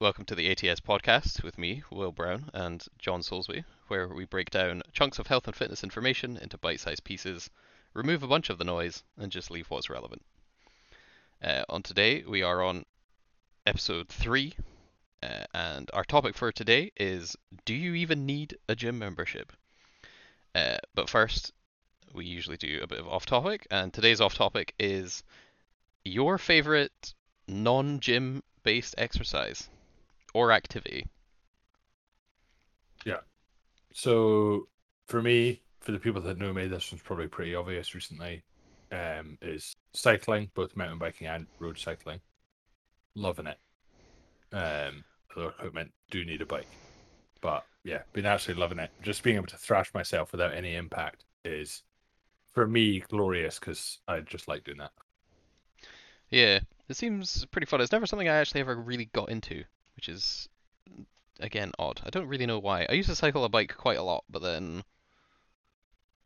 Welcome to the ATS Podcast with me, Will Brown, and John Soulsby, where we break down chunks of health and fitness information into bite-sized pieces, remove a bunch of the noise, and just leave what's relevant. On today, we are on episode 3, and our topic for today is, do you even need a gym membership? But first, we usually do a bit of off-topic, and today's off-topic is your favourite non-gym based exercise or activity. Yeah. So for me, for the people that know me, this one's probably pretty obvious recently, is cycling, both mountain biking and road cycling. Loving it. Although equipment do need a bike. But yeah, been absolutely loving it. Just being able to thrash myself without any impact is, for me, glorious because I just like doing that. Yeah. It seems pretty fun. It's never something I actually ever really got into, which is, again, odd. I don't really know why. I used to cycle a bike quite a lot, but then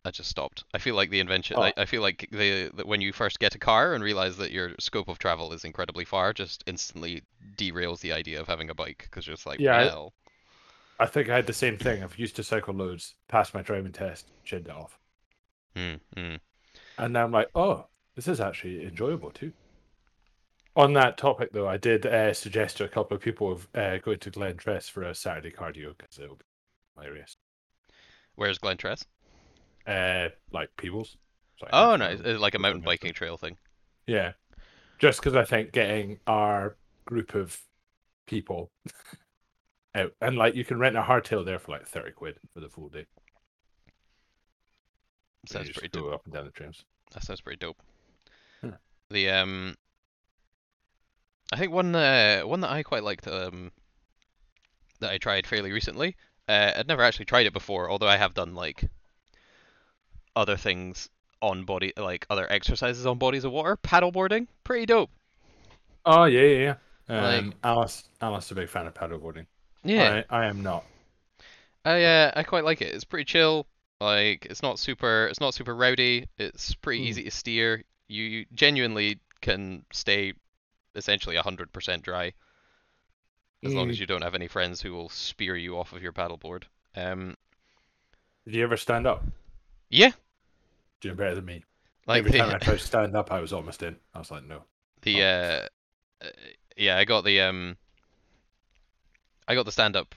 I just stopped. I feel like the invention... I feel like that when you first get a car and realize that your scope of travel is incredibly far, just instantly derails the idea of having a bike, because you're just like, yeah, well... I think I had the same thing. I've used to cycle loads, passed my driving test, shed it off. And now I'm like, oh, this is actually enjoyable too. On that topic, though, I did suggest to a couple of people of going to Glentress for a Saturday cardio, because it'll be hilarious. Where's Glentress? Like Peebles. Sorry, oh, no, it's like a mountain biking trail thing. Yeah, just because I think getting our group of people out, and like you can rent a hardtail there for like 30 quid for the full day. Sounds pretty dope. Go up and down the trails. That sounds pretty dope. Huh. The I think one that I quite liked that I tried fairly recently. I'd never actually tried it before, although I have done like other things on body, like other exercises on bodies of water. Paddleboarding, pretty dope. Oh yeah. Like, Alice is a big fan of paddleboarding. Yeah, I am not. I quite like it. It's pretty chill. Like it's not super rowdy. It's pretty easy to steer. You genuinely can stay essentially 100% dry, as long as you don't have any friends who will spear you off of your paddleboard. Did you ever stand up? Yeah. Doing better than me. Like every time I tried to stand up, I was almost in. I was like, no. I got the stand up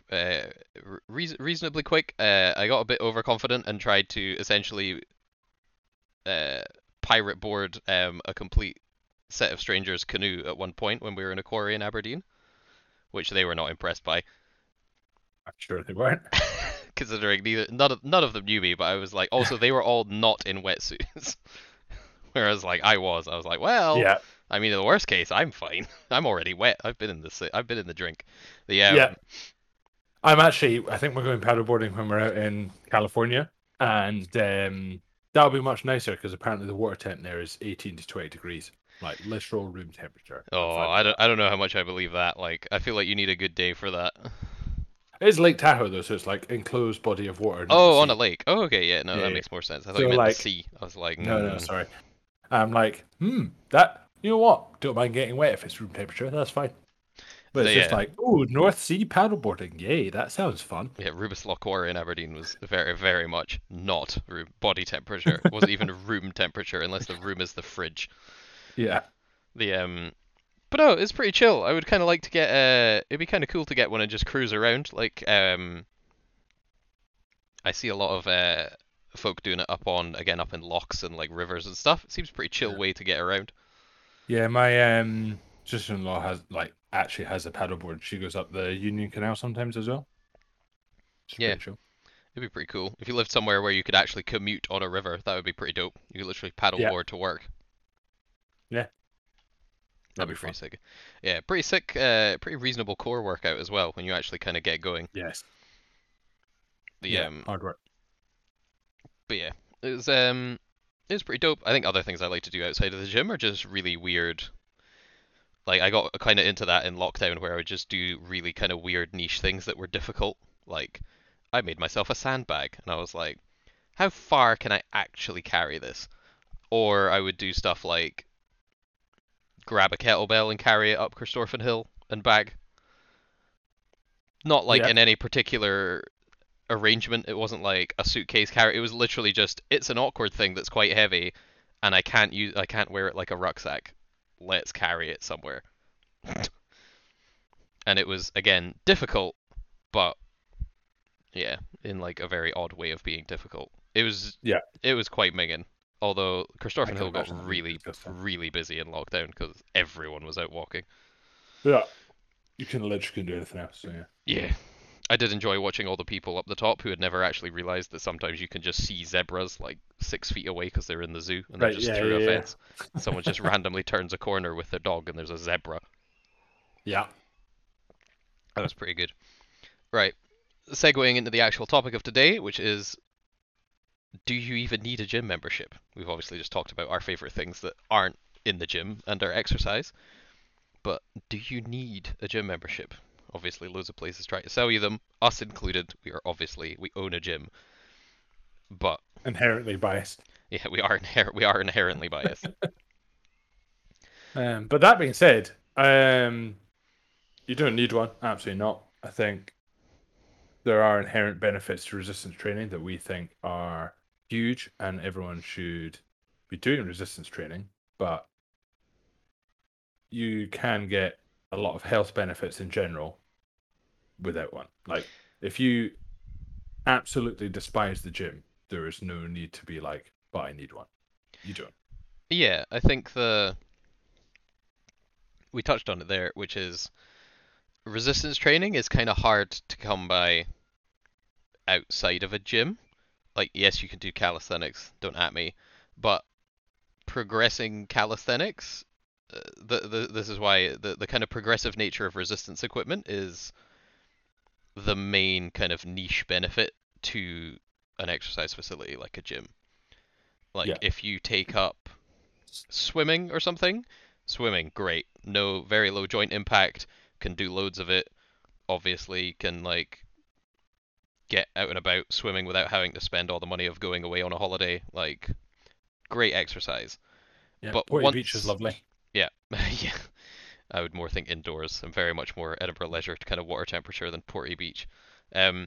reasonably quick. I got a bit overconfident and tried to essentially pirate board a complete set of strangers' canoe at one point when we were in a quarry in Aberdeen, which they were not impressed by. I'm sure they weren't. Considering none of them knew me, but I was like, also they were all not in wetsuits. Whereas like I was like, well, yeah. I mean, in the worst case, I'm fine. I'm already wet. I've been in the drink. Yeah. I think we're going paddleboarding when we're out in California, and that'll be much nicer because apparently the water temp there is 18 to 20 degrees. Like literal room temperature. Oh, I don't know how much I believe that. Like, I feel like you need a good day for that. It is Lake Tahoe though, so it's like enclosed body of water. Oh, on a lake. Oh, okay, yeah, no, that makes more sense. I thought you meant the sea. I was like, no, sorry. I'm like, that, you know what? Don't mind getting wet if it's room temperature. That's fine. But it's just like, oh, North Sea paddleboarding. Yay, that sounds fun. Yeah, Rubislaw Quarry in Aberdeen was very, very much not room body temperature. It wasn't even room temperature unless the room is the fridge. Yeah. But no, it's pretty chill. I would kind of like to get it'd be kind of cool to get one and just cruise around. Like, I see a lot of folk doing it up in lochs and like rivers and stuff. It seems a pretty chill way to get around. Yeah, my sister-in-law actually has a paddleboard. She goes up the Union Canal sometimes as well. Pretty chill. It'd be pretty cool if you lived somewhere where you could actually commute on a river. That would be pretty dope. You could literally paddleboard to work. Yeah. That'd be pretty sick. Yeah, pretty sick, pretty reasonable core workout as well when you actually kind of get going. Yes. Hard work. But yeah, it was pretty dope. I think other things I like to do outside of the gym are just really weird. Like, I got kind of into that in lockdown where I would just do really kind of weird niche things that were difficult. Like, I made myself a sandbag and I was like, how far can I actually carry this? Or I would do stuff like grab a kettlebell and carry it up Corstorphine Hill and back. Not like in any particular arrangement. It wasn't like a suitcase carry. It was literally just, it's an awkward thing that's quite heavy, and I can't wear it like a rucksack. Let's carry it somewhere. And it was, again, difficult, but yeah, in like a very odd way of being difficult. It was it was quite minging. Although Corstorphine Hill got really busy in lockdown because everyone was out walking. Yeah. You couldn't do anything else, so yeah. I did enjoy watching all the people up the top who had never actually realised that sometimes you can just see zebras like 6 feet away because they're in the zoo and they're just through a fence. Someone just randomly turns a corner with their dog and there's a zebra. Yeah. That was pretty good. Right. Segueing into the actual topic of today, which is, do you even need a gym membership? We've obviously just talked about our favourite things that aren't in the gym and our exercise. But do you need a gym membership? Obviously, loads of places try to sell you them, us included. We own a gym, but inherently biased. Yeah, we are inherently biased. But that being said, you don't need one. Absolutely not. I think there are inherent benefits to resistance training that we think are huge, and everyone should be doing resistance training. But you can get a lot of health benefits in general without one. Like, if you absolutely despise the gym, there is no need to be like, but I need one. You don't. Yeah, I think we touched on it there, which is resistance training is kind of hard to come by outside of a gym. Like, yes, you can do calisthenics, don't at me, but progressing calisthenics, this is why the kind of progressive nature of resistance equipment is the main kind of niche benefit to an exercise facility like a gym. Like, if you take up swimming or something, great. No, very low joint impact, can do loads of it, obviously can like get out and about swimming without having to spend all the money of going away on a holiday. Like, great exercise. Yeah, but Porty Beach is lovely. Yeah, I would more think indoors. I'm very much more Edinburgh Leisure kind of water temperature than Porty Beach. But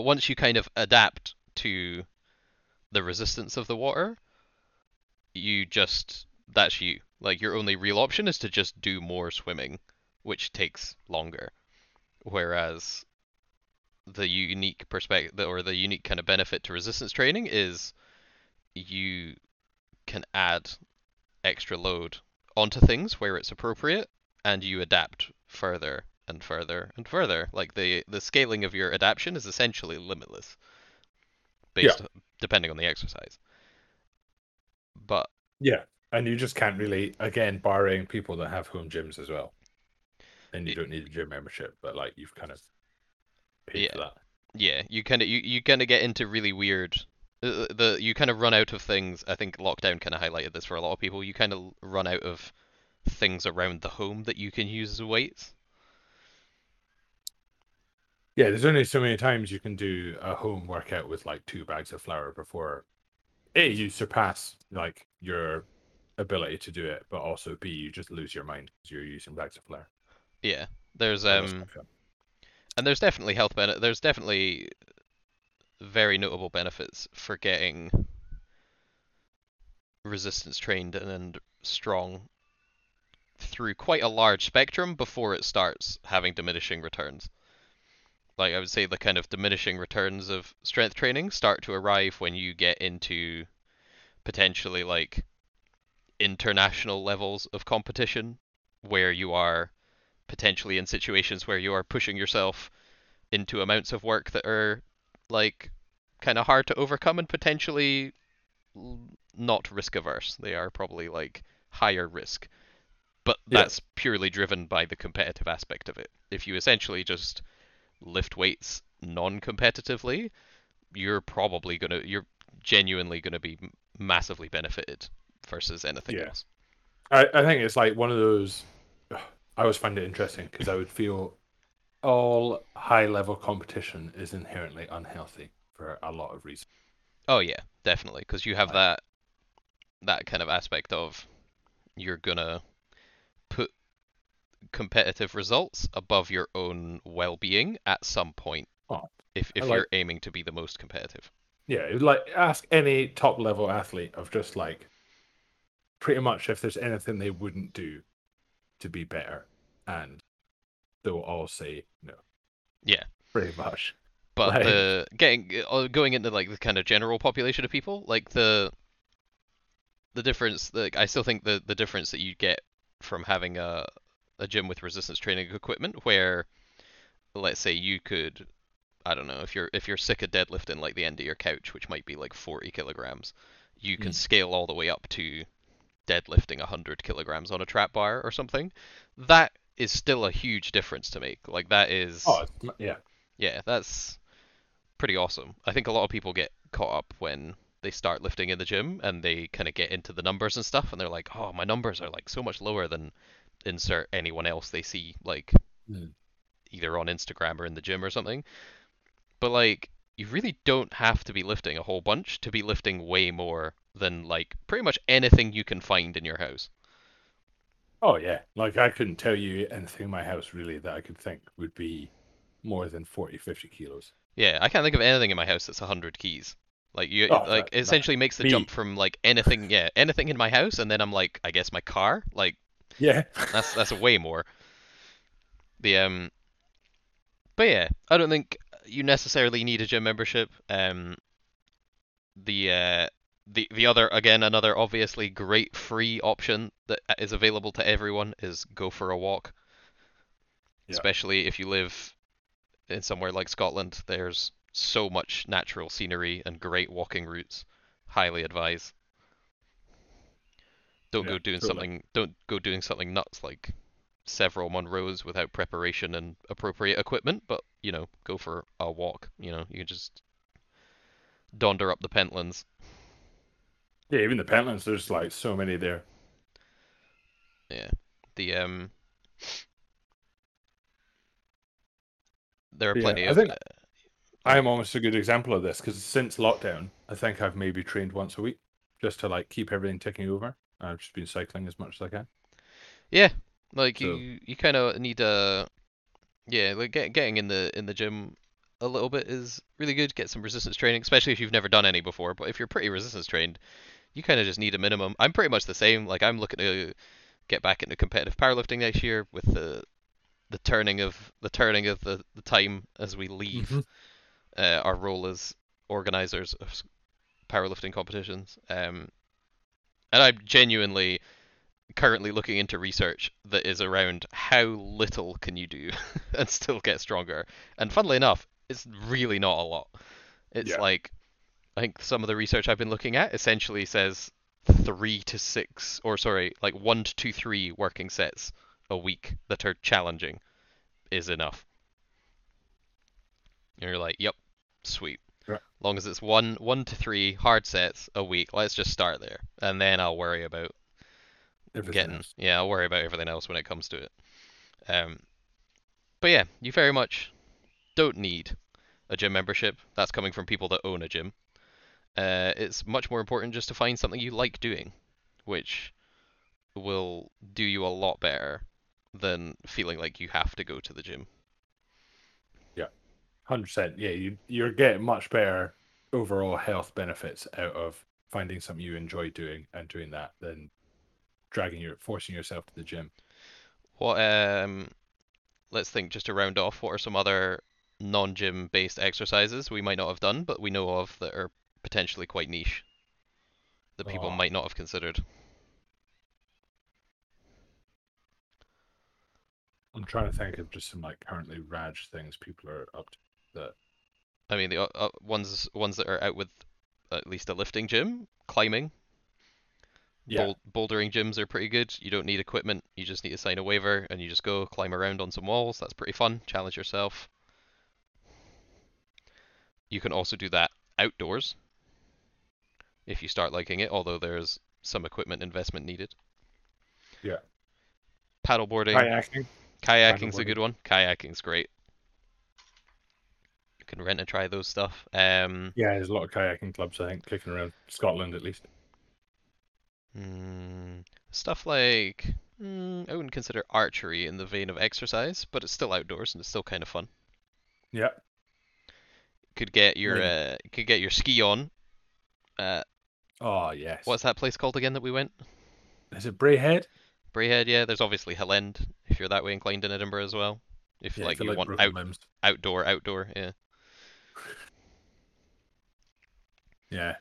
once you kind of adapt to the resistance of the water, that's you. Like, your only real option is to just do more swimming, which takes longer. Whereas the unique perspective, or the unique kind of benefit to resistance training is you can add extra load onto things where it's appropriate, and you adapt further and further and further. Like, the scaling of your adaptation is essentially limitless, based depending on the exercise. But and you just can't really, again, barring people that have home gyms as well, and you don't need a gym membership, but like, you've kind of paid for that. You kind of you get into really weird. You kind of run out of things. I think lockdown kind of highlighted this for a lot of people. You kind of run out of things around the home that you can use as weights. Yeah, there's only so many times you can do a home workout with like 2 bags of flour before A, you surpass like your ability to do it, but also B, you just lose your mind because you're using bags of flour. Yeah, there's and there's definitely health benefit. There's definitely very notable benefits for getting resistance trained and strong through quite a large spectrum before it starts having diminishing returns. Like, I would say the kind of diminishing returns of strength training start to arrive when you get into potentially like international levels of competition, where you are potentially in situations where you are pushing yourself into amounts of work that are like kind of hard to overcome and potentially not risk averse. They are probably like higher risk, but that's purely driven by the competitive aspect of it. If you essentially just lift weights non-competitively, you're genuinely going to be massively benefited versus anything else. I think it's like one of those. I always find it interesting because I would feel all high-level competition is inherently unhealthy for a lot of reasons. Oh yeah, definitely, because you have that kind of aspect of, you're gonna put competitive results above your own well-being at some point. If you're aiming to be the most competitive. Yeah, it would ask any top-level athlete of just pretty much if there's anything they wouldn't do to be better, and they'll all say no. Yeah, pretty much. But going into the kind of general population of people, the difference, I still think the difference that you get from having a gym with resistance training equipment, where let's say you could, I don't know, if you're sick of deadlifting the end of your couch, which might be 40 kilograms, you can scale all the way up to deadlifting 100 kilograms on a trap bar or something. That is still a huge difference to make. That is... Oh, yeah. Yeah, that's pretty awesome. I think a lot of people get caught up when they start lifting in the gym and they kind of get into the numbers and stuff, and they're like, oh, my numbers are so much lower than insert anyone else they see, either on Instagram or in the gym or something. But you really don't have to be lifting a whole bunch to be lifting way more than pretty much anything you can find in your house. Oh yeah, I couldn't tell you anything in my house really that I could think would be more than 40, 50 kilos. Yeah, I can't think of anything in my house that's 100 keys. Essentially makes the jump from anything, anything in my house, and then I'm I guess my car, yeah, that's way more. But yeah, I don't think you necessarily need a gym membership. The other, again, another obviously great free option that is available to everyone is go for a walk. Yeah. Especially if you live in somewhere like Scotland, there's so much natural scenery and great walking routes. Highly advise. Don't go doing something nuts like several Munros without preparation and appropriate equipment, but go for a walk. You can just donder up the Pentlands. Yeah, even the Pentlands, there's so many there. Yeah. There are plenty of... I think I'm almost a good example of this, because since lockdown, I think I've maybe trained once a week just to keep everything ticking over. I've just been cycling as much as I can. Yeah. You kind of need a... Yeah, getting in the gym a little bit is really good. Get some resistance training, especially if you've never done any before. But if you're pretty resistance trained, you kind of just need a minimum. I'm pretty much the same. I'm looking to get back into competitive powerlifting next year with the turning of the time as we leave our role as organizers of powerlifting competitions. And I'm genuinely currently looking into research that is around how little can you do and still get stronger. And funnily enough, it's really not a lot. It's I think some of the research I've been looking at essentially says 1 to 2, 3 working sets a week that are challenging is enough. And you're yep, sweet. Right. Long as it's 1 to 3 hard sets a week, let's just start there. And then I'll worry about I'll worry about everything else when it comes to it. But yeah, you very much don't need a gym membership. That's coming from people that own a gym. It's much more important just to find something you like doing, which will do you a lot better than feeling like you have to go to the gym. Yeah, 100%. Yeah, you're getting much better overall health benefits out of finding something you enjoy doing and doing that than forcing yourself to the gym. What let's think, just to round off, what are some other non-gym based exercises we might not have done but we know of that are potentially quite niche that people might not have considered? I'm trying to think of just some currently raj things people are up to. That I mean, the ones that are out with at least a lifting gym, climbing. Yeah. Bouldering gyms are pretty good. You don't need equipment. You just need to sign a waiver and you just go climb around on some walls. That's pretty fun. Challenge yourself. You can also do that outdoors if you start liking it, although there's some equipment investment needed. Yeah. Paddleboarding. Kayaking. Kayaking's a good one. Kayaking's great. You can rent and try those stuff. Yeah, there's a lot of kayaking clubs, I think, kicking around Scotland at least. Stuff like I wouldn't consider archery in the vein of exercise, but it's still outdoors and it's still kind of fun. Yeah. Could get your ski on. Oh yes. What's that place called again that we went? Is it Braehead? Braehead, yeah. There's obviously Helend if you're that way inclined in Edinburgh as well. If you want outdoor, yeah. Yeah.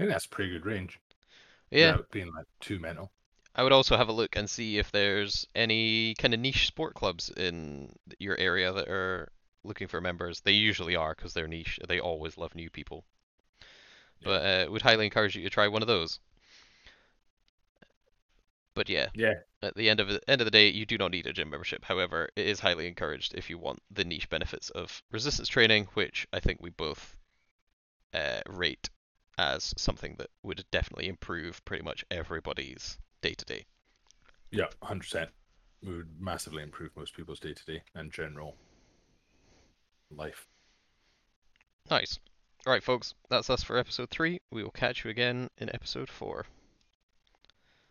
I think that's pretty good range. Yeah. Without being like too mental. I would also have a look and see if there's any kind of niche sport clubs in your area that are looking for members. They usually are because they're niche. They always love new people. Yeah. But would highly encourage you to try one of those. But yeah. At the end of the day, you do not need a gym membership. However, it is highly encouraged if you want the niche benefits of resistance training, which I think we both rate as something that would definitely improve pretty much everybody's day-to-day. Yeah, 100%. We would massively improve most people's day-to-day and general life. Nice. All right, folks, that's us for episode 3. We will catch you again in episode 4.